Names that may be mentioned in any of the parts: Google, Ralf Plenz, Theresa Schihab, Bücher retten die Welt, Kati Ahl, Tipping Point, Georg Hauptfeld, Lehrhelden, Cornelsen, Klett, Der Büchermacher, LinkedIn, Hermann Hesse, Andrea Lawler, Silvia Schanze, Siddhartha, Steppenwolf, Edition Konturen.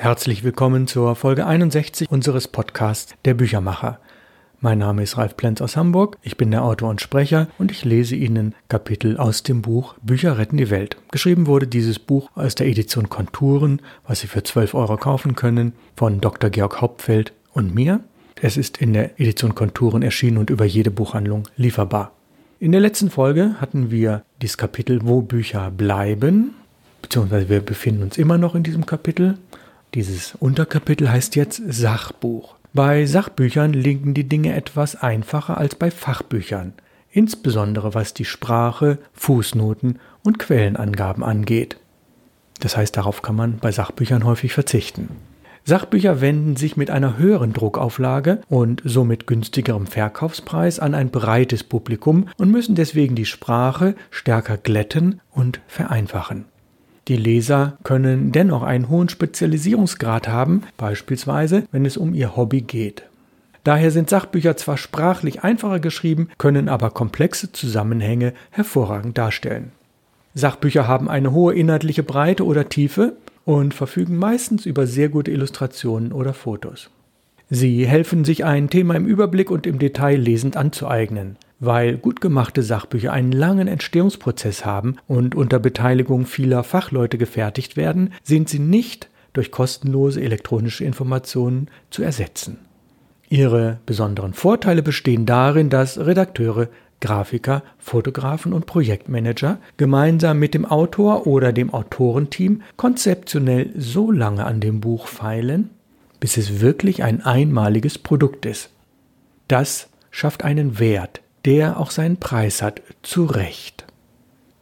Herzlich willkommen zur Folge 61 unseres Podcasts Der Büchermacher. Mein Name ist Ralf Plenz aus Hamburg, ich bin der Autor und Sprecher und ich lese Ihnen Kapitel aus dem Buch Bücher retten die Welt. Geschrieben wurde dieses Buch aus der Edition Konturen, was Sie für 12 € kaufen können, von Dr. Georg Hauptfeld und mir. Es ist in der Edition Konturen erschienen und über jede Buchhandlung lieferbar. In der letzten Folge hatten wir dieses Kapitel Wo Bücher bleiben, beziehungsweise wir befinden uns immer noch in diesem Kapitel. Dieses Unterkapitel heißt jetzt Sachbuch. Bei Sachbüchern liegen die Dinge etwas einfacher als bei Fachbüchern, insbesondere was die Sprache, Fußnoten und Quellenangaben angeht. Das heißt, darauf kann man bei Sachbüchern häufig verzichten. Sachbücher wenden sich mit einer höheren Druckauflage und somit günstigerem Verkaufspreis an ein breites Publikum und müssen deswegen die Sprache stärker glätten und vereinfachen. Die Leser können dennoch einen hohen Spezialisierungsgrad haben, beispielsweise wenn es um ihr Hobby geht. Daher sind Sachbücher zwar sprachlich einfacher geschrieben, können aber komplexe Zusammenhänge hervorragend darstellen. Sachbücher haben eine hohe inhaltliche Breite oder Tiefe und verfügen meistens über sehr gute Illustrationen oder Fotos. Sie helfen, sich ein Thema im Überblick und im Detail lesend anzueignen. Weil gut gemachte Sachbücher einen langen Entstehungsprozess haben und unter Beteiligung vieler Fachleute gefertigt werden, sind sie nicht durch kostenlose elektronische Informationen zu ersetzen. Ihre besonderen Vorteile bestehen darin, dass Redakteure, Grafiker, Fotografen und Projektmanager gemeinsam mit dem Autor oder dem Autorenteam konzeptionell so lange an dem Buch feilen, bis es wirklich ein einmaliges Produkt ist. Das schafft einen Wert, der auch seinen Preis hat, zu Recht.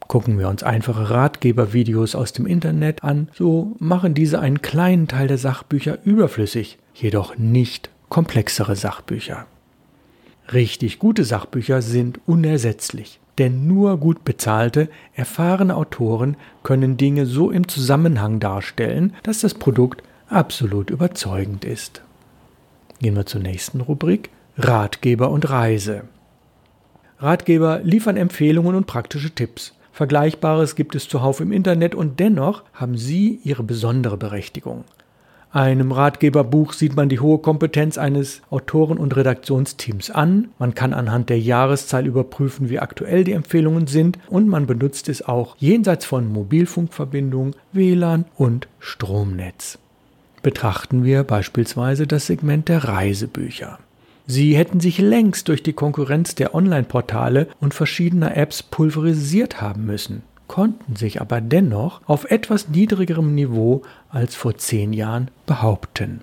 Gucken wir uns einfache Ratgebervideos aus dem Internet an, so machen diese einen kleinen Teil der Sachbücher überflüssig, jedoch nicht komplexere Sachbücher. Richtig gute Sachbücher sind unersetzlich, denn nur gut bezahlte, erfahrene Autoren können Dinge so im Zusammenhang darstellen, dass das Produkt absolut überzeugend ist. Gehen wir zur nächsten Rubrik: Ratgeber und Reise. Ratgeber liefern Empfehlungen und praktische Tipps. Vergleichbares gibt es zuhauf im Internet und dennoch haben sie ihre besondere Berechtigung. Einem Ratgeberbuch sieht man die hohe Kompetenz eines Autoren- und Redaktionsteams an. Man kann anhand der Jahreszahl überprüfen, wie aktuell die Empfehlungen sind, und man benutzt es auch jenseits von Mobilfunkverbindung, WLAN und Stromnetz. Betrachten wir beispielsweise das Segment der Reisebücher. Sie hätten sich längst durch die Konkurrenz der Online-Portale und verschiedener Apps pulverisiert haben müssen, konnten sich aber dennoch auf etwas niedrigerem Niveau als vor 10 Jahren behaupten.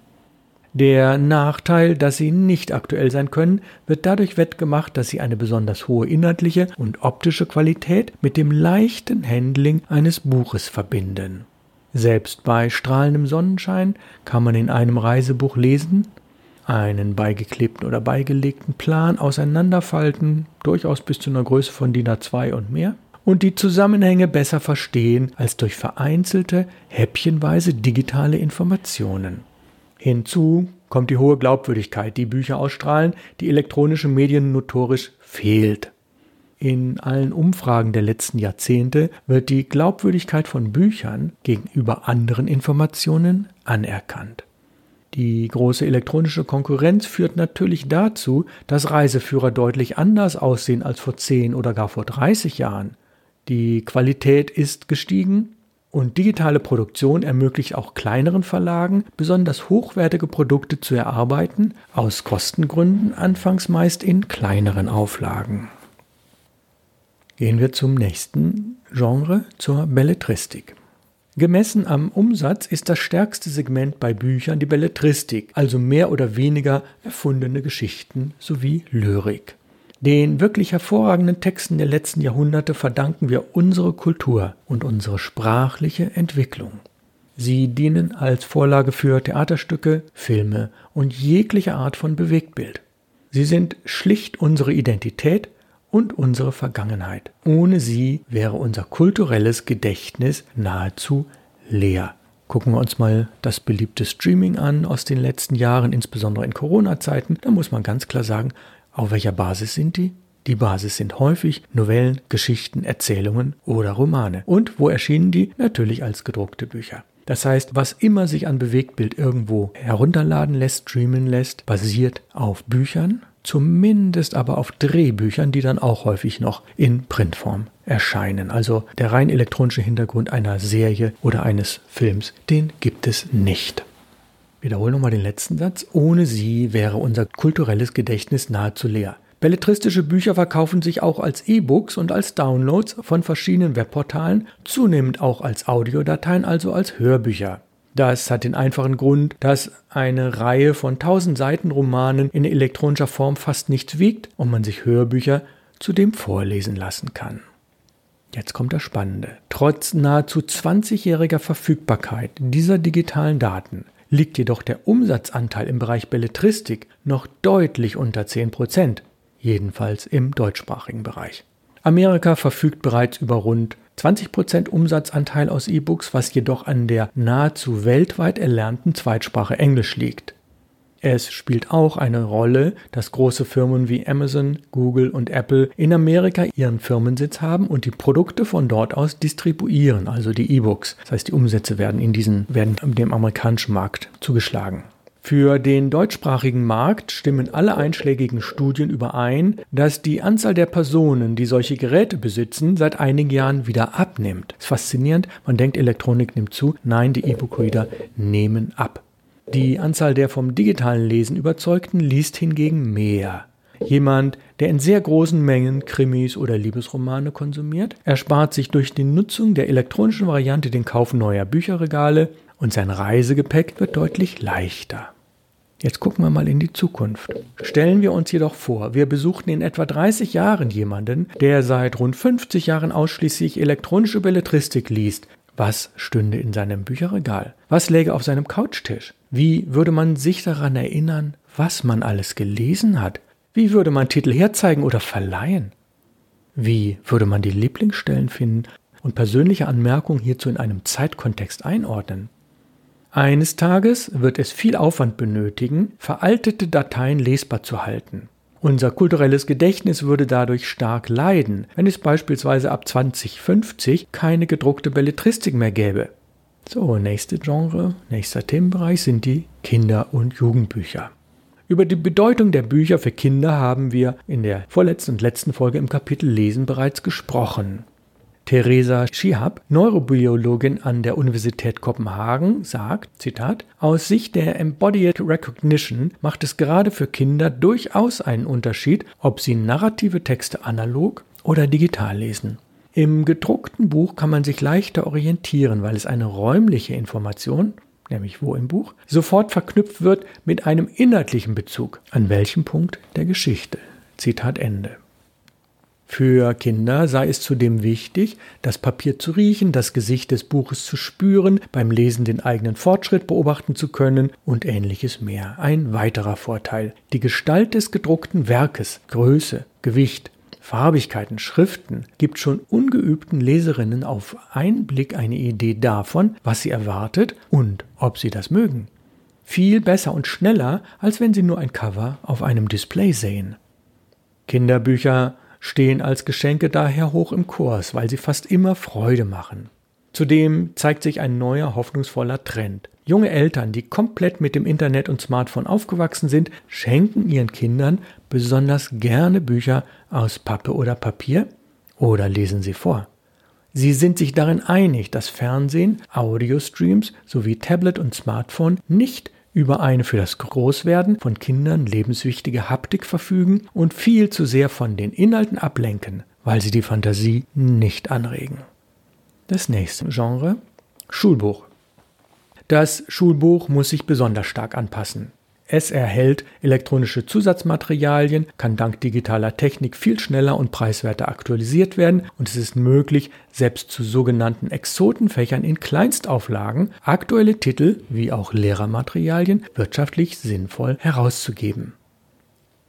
Der Nachteil, dass sie nicht aktuell sein können, wird dadurch wettgemacht, dass sie eine besonders hohe inhaltliche und optische Qualität mit dem leichten Handling eines Buches verbinden. Selbst bei strahlendem Sonnenschein kann man in einem Reisebuch lesen, einen beigeklebten oder beigelegten Plan auseinanderfalten, durchaus bis zu einer Größe von DIN A2 und mehr, und die Zusammenhänge besser verstehen als durch vereinzelte, häppchenweise digitale Informationen. Hinzu kommt die hohe Glaubwürdigkeit, die Bücher ausstrahlen, die elektronische Medien notorisch fehlt. In allen Umfragen der letzten Jahrzehnte wird die Glaubwürdigkeit von Büchern gegenüber anderen Informationen anerkannt. Die große elektronische Konkurrenz führt natürlich dazu, dass Reiseführer deutlich anders aussehen als vor 10 oder gar vor 30 Jahren. Die Qualität ist gestiegen und digitale Produktion ermöglicht auch kleineren Verlagen, besonders hochwertige Produkte zu erarbeiten, aus Kostengründen anfangs meist in kleineren Auflagen. Gehen wir zum nächsten Genre, zur Belletristik. Gemessen am Umsatz ist das stärkste Segment bei Büchern die Belletristik, also mehr oder weniger erfundene Geschichten sowie Lyrik. Den wirklich hervorragenden Texten der letzten Jahrhunderte verdanken wir unsere Kultur und unsere sprachliche Entwicklung. Sie dienen als Vorlage für Theaterstücke, Filme und jegliche Art von Bewegtbild. Sie sind schlicht unsere Identität und unsere Vergangenheit. Ohne sie wäre unser kulturelles Gedächtnis nahezu leer. Gucken wir uns mal das beliebte Streaming an aus den letzten Jahren, insbesondere in Corona-Zeiten. Da muss man ganz klar sagen, auf welcher Basis sind die? Die Basis sind häufig Novellen, Geschichten, Erzählungen oder Romane. Und wo erschienen die? Natürlich als gedruckte Bücher. Das heißt, was immer sich an Bewegtbild irgendwo herunterladen lässt, streamen lässt, basiert auf Büchern, zumindest aber auf Drehbüchern, die dann auch häufig noch in Printform erscheinen. Also der rein elektronische Hintergrund einer Serie oder eines Films, den gibt es nicht. Wiederhole nochmal den letzten Satz. Ohne sie wäre unser kulturelles Gedächtnis nahezu leer. Belletristische Bücher verkaufen sich auch als E-Books und als Downloads von verschiedenen Webportalen, zunehmend auch als Audiodateien, also als Hörbücher. Das hat den einfachen Grund, dass eine Reihe von 1000 Seiten Romanen in elektronischer Form fast nichts wiegt und man sich Hörbücher zudem vorlesen lassen kann. Jetzt kommt das Spannende. Trotz nahezu 20-jähriger Verfügbarkeit dieser digitalen Daten liegt jedoch der Umsatzanteil im Bereich Belletristik noch deutlich unter 10%, jedenfalls im deutschsprachigen Bereich. Amerika verfügt bereits über rund 20% Umsatzanteil aus E-Books, was jedoch an der nahezu weltweit erlernten Zweitsprache Englisch liegt. Es spielt auch eine Rolle, dass große Firmen wie Amazon, Google und Apple in Amerika ihren Firmensitz haben und die Produkte von dort aus distribuieren, also die E-Books. Das heißt, die Umsätze werden dem amerikanischen Markt zugeschlagen. Für den deutschsprachigen Markt stimmen alle einschlägigen Studien überein, dass die Anzahl der Personen, die solche Geräte besitzen, seit einigen Jahren wieder abnimmt. Das ist faszinierend, man denkt, Elektronik nimmt zu. Nein, die E-Book-Reader nehmen ab. Die Anzahl der vom digitalen Lesen Überzeugten liest hingegen mehr. Jemand, der in sehr großen Mengen Krimis oder Liebesromane konsumiert, erspart sich durch die Nutzung der elektronischen Variante den Kauf neuer Bücherregale und sein Reisegepäck wird deutlich leichter. Jetzt gucken wir mal in die Zukunft. Stellen wir uns jedoch vor, wir besuchten in etwa 30 Jahren jemanden, der seit rund 50 Jahren ausschließlich elektronische Belletristik liest. Was stünde in seinem Bücherregal? Was läge auf seinem Couchtisch? Wie würde man sich daran erinnern, was man alles gelesen hat? Wie würde man Titel herzeigen oder verleihen? Wie würde man die Lieblingsstellen finden und persönliche Anmerkungen hierzu in einem Zeitkontext einordnen? Eines Tages wird es viel Aufwand benötigen, veraltete Dateien lesbar zu halten. Unser kulturelles Gedächtnis würde dadurch stark leiden, wenn es beispielsweise ab 2050 keine gedruckte Belletristik mehr gäbe. So, nächste Genre, nächster Themenbereich sind die Kinder- und Jugendbücher. Über die Bedeutung der Bücher für Kinder haben wir in der vorletzten und letzten Folge im Kapitel Lesen bereits gesprochen. Theresa Schihab, Neurobiologin an der Universität Kopenhagen, sagt, Zitat, aus Sicht der Embodied Recognition macht es gerade für Kinder durchaus einen Unterschied, ob sie narrative Texte analog oder digital lesen. Im gedruckten Buch kann man sich leichter orientieren, weil es eine räumliche Information, nämlich wo im Buch, sofort verknüpft wird mit einem inhaltlichen Bezug, an welchem Punkt der Geschichte. Zitat Ende. Für Kinder sei es zudem wichtig, das Papier zu riechen, das Gesicht des Buches zu spüren, beim Lesen den eigenen Fortschritt beobachten zu können und ähnliches mehr. Ein weiterer Vorteil: die Gestalt des gedruckten Werkes, Größe, Gewicht, Farbigkeiten, Schriften gibt schon ungeübten Leserinnen auf einen Blick eine Idee davon, was sie erwartet und ob sie das mögen. Viel besser und schneller, als wenn sie nur ein Cover auf einem Display sehen. Kinderbücher stehen als Geschenke daher hoch im Kurs, weil sie fast immer Freude machen. Zudem zeigt sich ein neuer, hoffnungsvoller Trend. Junge Eltern, die komplett mit dem Internet und Smartphone aufgewachsen sind, schenken ihren Kindern besonders gerne Bücher aus Pappe oder Papier oder lesen sie vor. Sie sind sich darin einig, dass Fernsehen, Audiostreams sowie Tablet und Smartphone nicht über eine für das Großwerden von Kindern lebenswichtige Haptik verfügen und viel zu sehr von den Inhalten ablenken, weil sie die Fantasie nicht anregen. Das nächste Genre: Schulbuch. Das Schulbuch muss sich besonders stark anpassen. Es erhält elektronische Zusatzmaterialien, kann dank digitaler Technik viel schneller und preiswerter aktualisiert werden und es ist möglich, selbst zu sogenannten Exotenfächern in Kleinstauflagen aktuelle Titel wie auch Lehrermaterialien wirtschaftlich sinnvoll herauszugeben.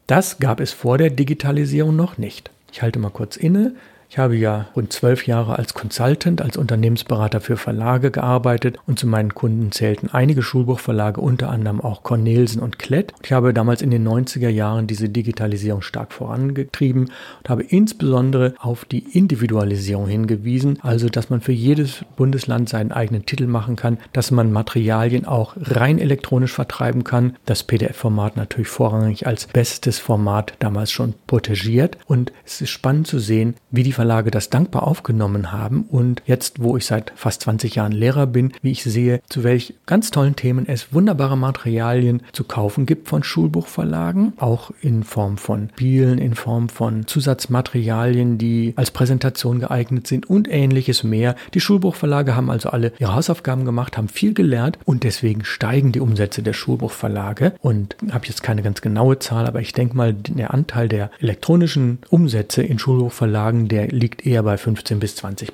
Das gab es vor der Digitalisierung noch nicht. Ich halte mal kurz inne. Ich habe ja rund 12 Jahre als Consultant, als Unternehmensberater für Verlage gearbeitet und zu meinen Kunden zählten einige Schulbuchverlage, unter anderem auch Cornelsen und Klett. Ich habe damals in den 90er Jahren diese Digitalisierung stark vorangetrieben und habe insbesondere auf die Individualisierung hingewiesen, also dass man für jedes Bundesland seinen eigenen Titel machen kann, dass man Materialien auch rein elektronisch vertreiben kann, das PDF-Format natürlich vorrangig als bestes Format damals schon protegiert und es ist spannend zu sehen, wie die Verlage das dankbar aufgenommen haben und jetzt, wo ich seit fast 20 Jahren Lehrer bin, wie ich sehe, zu welch ganz tollen Themen es wunderbare Materialien zu kaufen gibt von Schulbuchverlagen, auch in Form von Spielen, in Form von Zusatzmaterialien, die als Präsentation geeignet sind und ähnliches mehr. Die Schulbuchverlage haben also alle ihre Hausaufgaben gemacht, haben viel gelernt und deswegen steigen die Umsätze der Schulbuchverlage und habe jetzt keine ganz genaue Zahl, aber ich denke mal, der Anteil der elektronischen Umsätze in Schulbuchverlagen, der liegt eher bei 15-20%.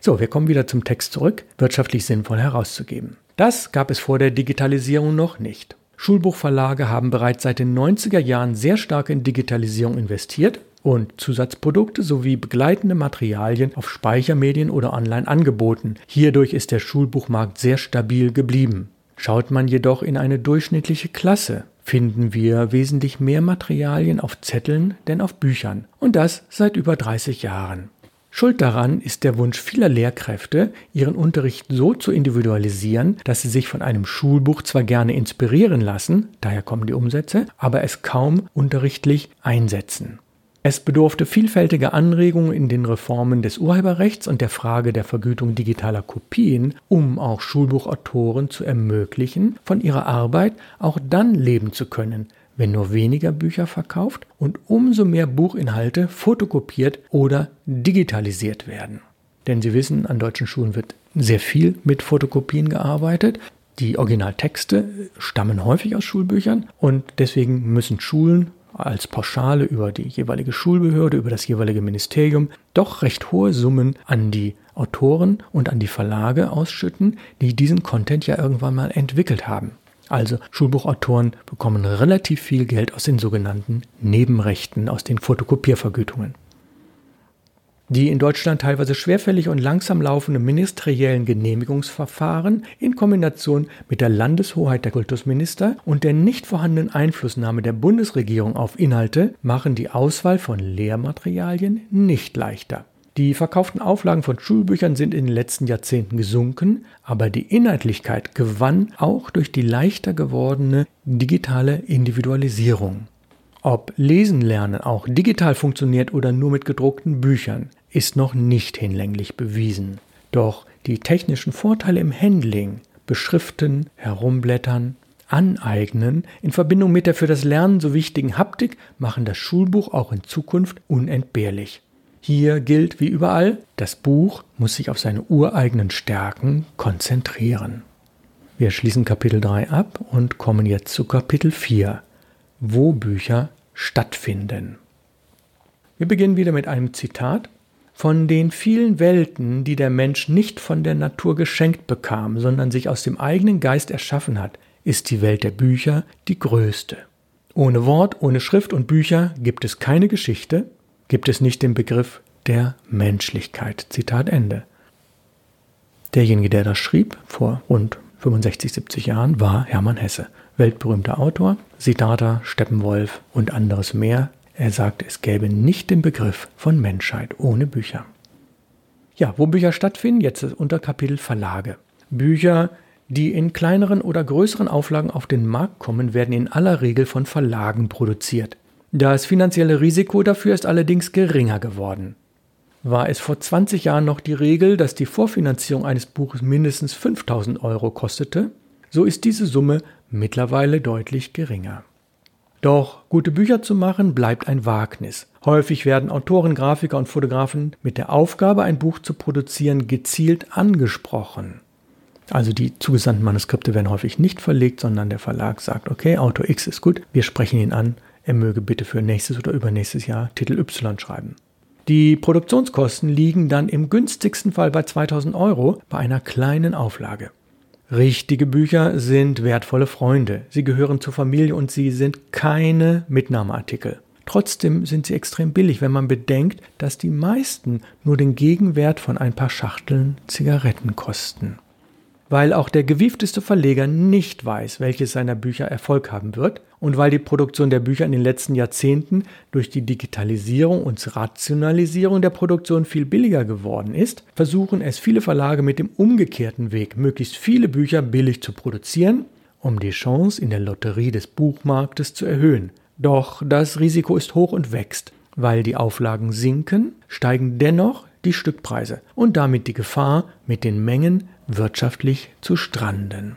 So, wir kommen wieder zum Text zurück, wirtschaftlich sinnvoll herauszugeben. Das gab es vor der Digitalisierung noch nicht. Schulbuchverlage haben bereits seit den 90er Jahren sehr stark in Digitalisierung investiert und Zusatzprodukte sowie begleitende Materialien auf Speichermedien oder online angeboten. Hierdurch ist der Schulbuchmarkt sehr stabil geblieben. Schaut man jedoch in eine durchschnittliche Klasse, finden wir wesentlich mehr Materialien auf Zetteln denn auf Büchern. Und das seit über 30 Jahren. Schuld daran ist der Wunsch vieler Lehrkräfte, ihren Unterricht so zu individualisieren, dass sie sich von einem Schulbuch zwar gerne inspirieren lassen, daher kommen die Umsätze, aber es kaum unterrichtlich einsetzen. Es bedurfte vielfältiger Anregungen in den Reformen des Urheberrechts und der Frage der Vergütung digitaler Kopien, um auch Schulbuchautoren zu ermöglichen, von ihrer Arbeit auch dann leben zu können, wenn nur weniger Bücher verkauft und umso mehr Buchinhalte fotokopiert oder digitalisiert werden. Denn Sie wissen, an deutschen Schulen wird sehr viel mit Fotokopien gearbeitet. Die Originaltexte stammen häufig aus Schulbüchern und deswegen müssen Schulen als Pauschale über die jeweilige Schulbehörde, über das jeweilige Ministerium, doch recht hohe Summen an die Autoren und an die Verlage ausschütten, die diesen Content ja irgendwann mal entwickelt haben. Also Schulbuchautoren bekommen relativ viel Geld aus den sogenannten Nebenrechten, aus den Fotokopiervergütungen. Die in Deutschland teilweise schwerfällig und langsam laufenden ministeriellen Genehmigungsverfahren in Kombination mit der Landeshoheit der Kultusminister und der nicht vorhandenen Einflussnahme der Bundesregierung auf Inhalte machen die Auswahl von Lehrmaterialien nicht leichter. Die verkauften Auflagen von Schulbüchern sind in den letzten Jahrzehnten gesunken, aber die Inhaltlichkeit gewann auch durch die leichter gewordene digitale Individualisierung. Ob Lesen lernen auch digital funktioniert oder nur mit gedruckten Büchern, ist noch nicht hinlänglich bewiesen. Doch die technischen Vorteile im Handling, Beschriften, Herumblättern, Aneignen in Verbindung mit der für das Lernen so wichtigen Haptik machen das Schulbuch auch in Zukunft unentbehrlich. Hier gilt wie überall, das Buch muss sich auf seine ureigenen Stärken konzentrieren. Wir schließen Kapitel 3 ab und kommen jetzt zu Kapitel 4. Wo Bücher stattfinden. Wir beginnen wieder mit einem Zitat. Von den vielen Welten, die der Mensch nicht von der Natur geschenkt bekam, sondern sich aus dem eigenen Geist erschaffen hat, ist die Welt der Bücher die größte. Ohne Wort, ohne Schrift und Bücher gibt es keine Geschichte, gibt es nicht den Begriff der Menschlichkeit. Zitat Ende. Derjenige, der das schrieb, vor rund 65, 70 Jahren, war Hermann Hesse. Weltberühmter Autor, Siddhartha, Steppenwolf und anderes mehr. Er sagt, es gäbe nicht den Begriff von Menschheit ohne Bücher. Ja, wo Bücher stattfinden, jetzt das Unterkapitel Verlage. Bücher, die in kleineren oder größeren Auflagen auf den Markt kommen, werden in aller Regel von Verlagen produziert. Das finanzielle Risiko dafür ist allerdings geringer geworden. War es vor 20 Jahren noch die Regel, dass die Vorfinanzierung eines Buches mindestens 5.000 € kostete, so ist diese Summe mittlerweile deutlich geringer. Doch gute Bücher zu machen bleibt ein Wagnis. Häufig werden Autoren, Grafiker und Fotografen mit der Aufgabe, ein Buch zu produzieren, gezielt angesprochen. Also die zugesandten Manuskripte werden häufig nicht verlegt, sondern der Verlag sagt, okay, Autor X ist gut, wir sprechen ihn an, er möge bitte für nächstes oder übernächstes Jahr Titel Y schreiben. Die Produktionskosten liegen dann im günstigsten Fall bei 2.000 € bei einer kleinen Auflage. Richtige Bücher sind wertvolle Freunde. Sie gehören zur Familie und sie sind keine Mitnahmeartikel. Trotzdem sind sie extrem billig, wenn man bedenkt, dass die meisten nur den Gegenwert von ein paar Schachteln Zigaretten kosten. Weil auch der gewiefteste Verleger nicht weiß, welches seiner Bücher Erfolg haben wird und weil die Produktion der Bücher in den letzten Jahrzehnten durch die Digitalisierung und Rationalisierung der Produktion viel billiger geworden ist, versuchen es viele Verlage mit dem umgekehrten Weg, möglichst viele Bücher billig zu produzieren, um die Chance in der Lotterie des Buchmarktes zu erhöhen. Doch das Risiko ist hoch und wächst. Weil die Auflagen sinken, steigen dennoch die Stückpreise und damit die Gefahr, mit den Mengen wirtschaftlich zu stranden.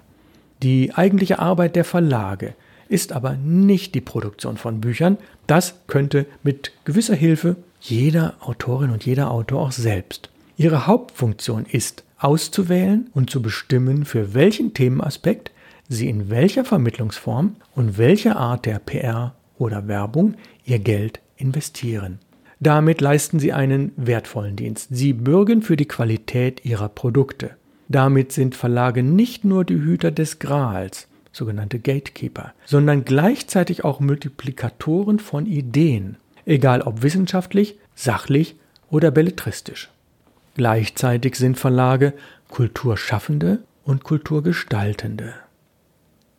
Die eigentliche Arbeit der Verlage ist aber nicht die Produktion von Büchern. Das könnte mit gewisser Hilfe jeder Autorin und jeder Autor auch selbst. Ihre Hauptfunktion ist, auszuwählen und zu bestimmen, für welchen Themenaspekt sie in welcher Vermittlungsform und welcher Art der PR oder Werbung ihr Geld investieren. Damit leisten sie einen wertvollen Dienst. Sie bürgen für die Qualität ihrer Produkte. Damit sind Verlage nicht nur die Hüter des Grals, sogenannte Gatekeeper, sondern gleichzeitig auch Multiplikatoren von Ideen, egal ob wissenschaftlich, sachlich oder belletristisch. Gleichzeitig sind Verlage Kulturschaffende und Kulturgestaltende.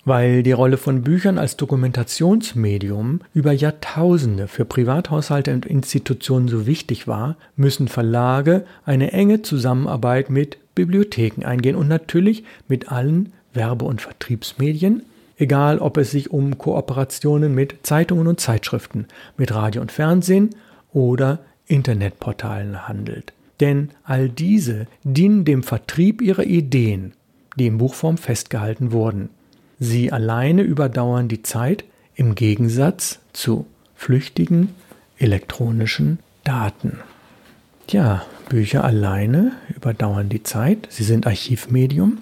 Weil die Rolle von Büchern als Dokumentationsmedium über Jahrtausende für Privathaushalte und Institutionen so wichtig war, müssen Verlage eine enge Zusammenarbeit mit Bibliotheken eingehen und natürlich mit allen Werbe- und Vertriebsmedien, egal ob es sich um Kooperationen mit Zeitungen und Zeitschriften, mit Radio und Fernsehen oder Internetportalen handelt. Denn all diese dienen dem Vertrieb ihrer Ideen, die in Buchform festgehalten wurden. Sie alleine überdauern die Zeit im Gegensatz zu flüchtigen elektronischen Daten. Tja, Bücher alleine überdauern die Zeit, sie sind Archivmedium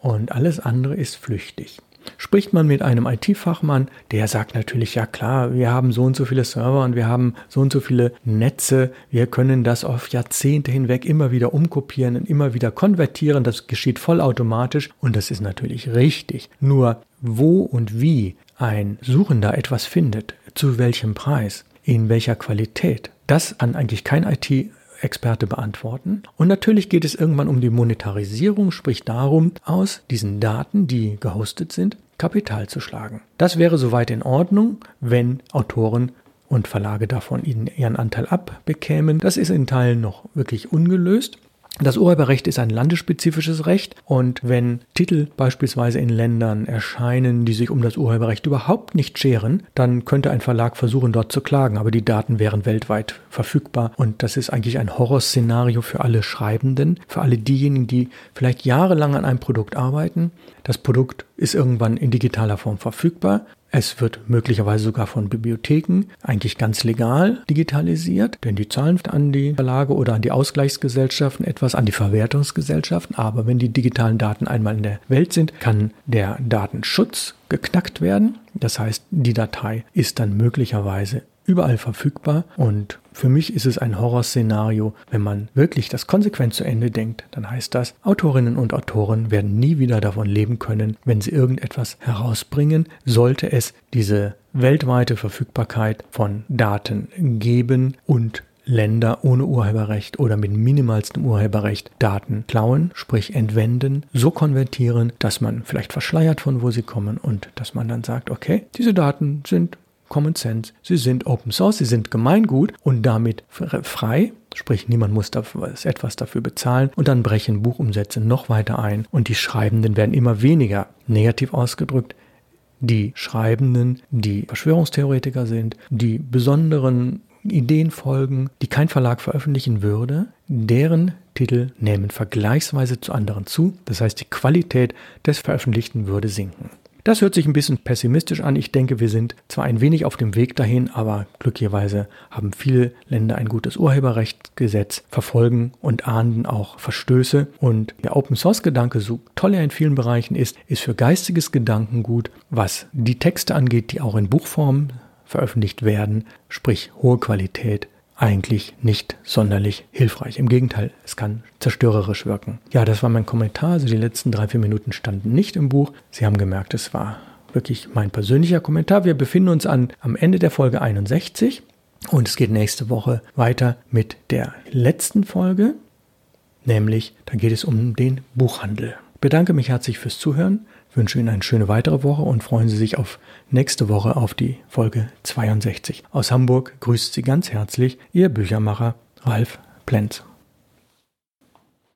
und alles andere ist flüchtig. Spricht man mit einem IT-Fachmann, der sagt natürlich, ja klar, wir haben so und so viele Server und wir haben so und so viele Netze, wir können das auf Jahrzehnte hinweg immer wieder umkopieren und immer wieder konvertieren, das geschieht vollautomatisch und das ist natürlich richtig. Nur wo und wie ein Suchender etwas findet, zu welchem Preis, in welcher Qualität, das kann eigentlich kein IT-Experte beantworten. Und natürlich geht es irgendwann um die Monetarisierung, sprich darum, aus diesen Daten, die gehostet sind, Kapital zu schlagen. Das wäre soweit in Ordnung, wenn Autoren und Verlage davon ihren Anteil abbekämen. Das ist in Teilen noch wirklich ungelöst. Das Urheberrecht ist ein landesspezifisches Recht und wenn Titel beispielsweise in Ländern erscheinen, die sich um das Urheberrecht überhaupt nicht scheren, dann könnte ein Verlag versuchen, dort zu klagen, aber die Daten wären weltweit verfügbar und das ist eigentlich ein Horrorszenario für alle Schreibenden, für alle diejenigen, die vielleicht jahrelang an einem Produkt arbeiten. Das Produkt ist irgendwann in digitaler Form verfügbar. Es wird möglicherweise sogar von Bibliotheken eigentlich ganz legal digitalisiert, denn die zahlen an die Verlage oder an die Ausgleichsgesellschaften etwas, an die Verwertungsgesellschaften. Aber wenn die digitalen Daten einmal in der Welt sind, kann der Datenschutz geknackt werden. Das heißt, die Datei ist dann möglicherweise überall verfügbar und für mich ist es ein Horrorszenario. Wenn man wirklich das konsequent zu Ende denkt, dann heißt das, Autorinnen und Autoren werden nie wieder davon leben können, wenn sie irgendetwas herausbringen, sollte es diese weltweite Verfügbarkeit von Daten geben und Länder ohne Urheberrecht oder mit minimalstem Urheberrecht Daten klauen, sprich entwenden, so konvertieren, dass man vielleicht verschleiert, von wo sie kommen und dass man dann sagt, okay, diese Daten sind Common Sense. Sie sind Open Source, sie sind Gemeingut und damit frei, sprich niemand muss etwas dafür bezahlen und dann brechen Buchumsätze noch weiter ein und die Schreibenden werden immer weniger. Negativ ausgedrückt, die Schreibenden, die Verschwörungstheoretiker sind, die besonderen Ideen folgen, die kein Verlag veröffentlichen würde, deren Titel nehmen vergleichsweise zu anderen zu. Das heißt, die Qualität des Veröffentlichten würde sinken. Das hört sich ein bisschen pessimistisch an. Ich denke, wir sind zwar ein wenig auf dem Weg dahin, aber glücklicherweise haben viele Länder ein gutes Urheberrechtsgesetz, verfolgen und ahnden auch Verstöße. Und der Open-Source-Gedanke, so toll er in vielen Bereichen ist für geistiges Gedankengut, was die Texte angeht, die auch in Buchform veröffentlicht werden, sprich hohe Qualität, eigentlich nicht sonderlich hilfreich. Im Gegenteil, es kann zerstörerisch wirken. Ja, das war mein Kommentar. Also die letzten 3-4 Minuten standen nicht im Buch. Sie haben gemerkt, es war wirklich mein persönlicher Kommentar. Wir befinden uns am Ende der Folge 61. Und es geht nächste Woche weiter mit der letzten Folge, nämlich da geht es um den Buchhandel. Ich bedanke mich herzlich fürs Zuhören, wünsche Ihnen eine schöne weitere Woche und freuen Sie sich auf nächste Woche auf die Folge 62. Aus Hamburg grüßt Sie ganz herzlich Ihr Büchermacher Ralf Plenz.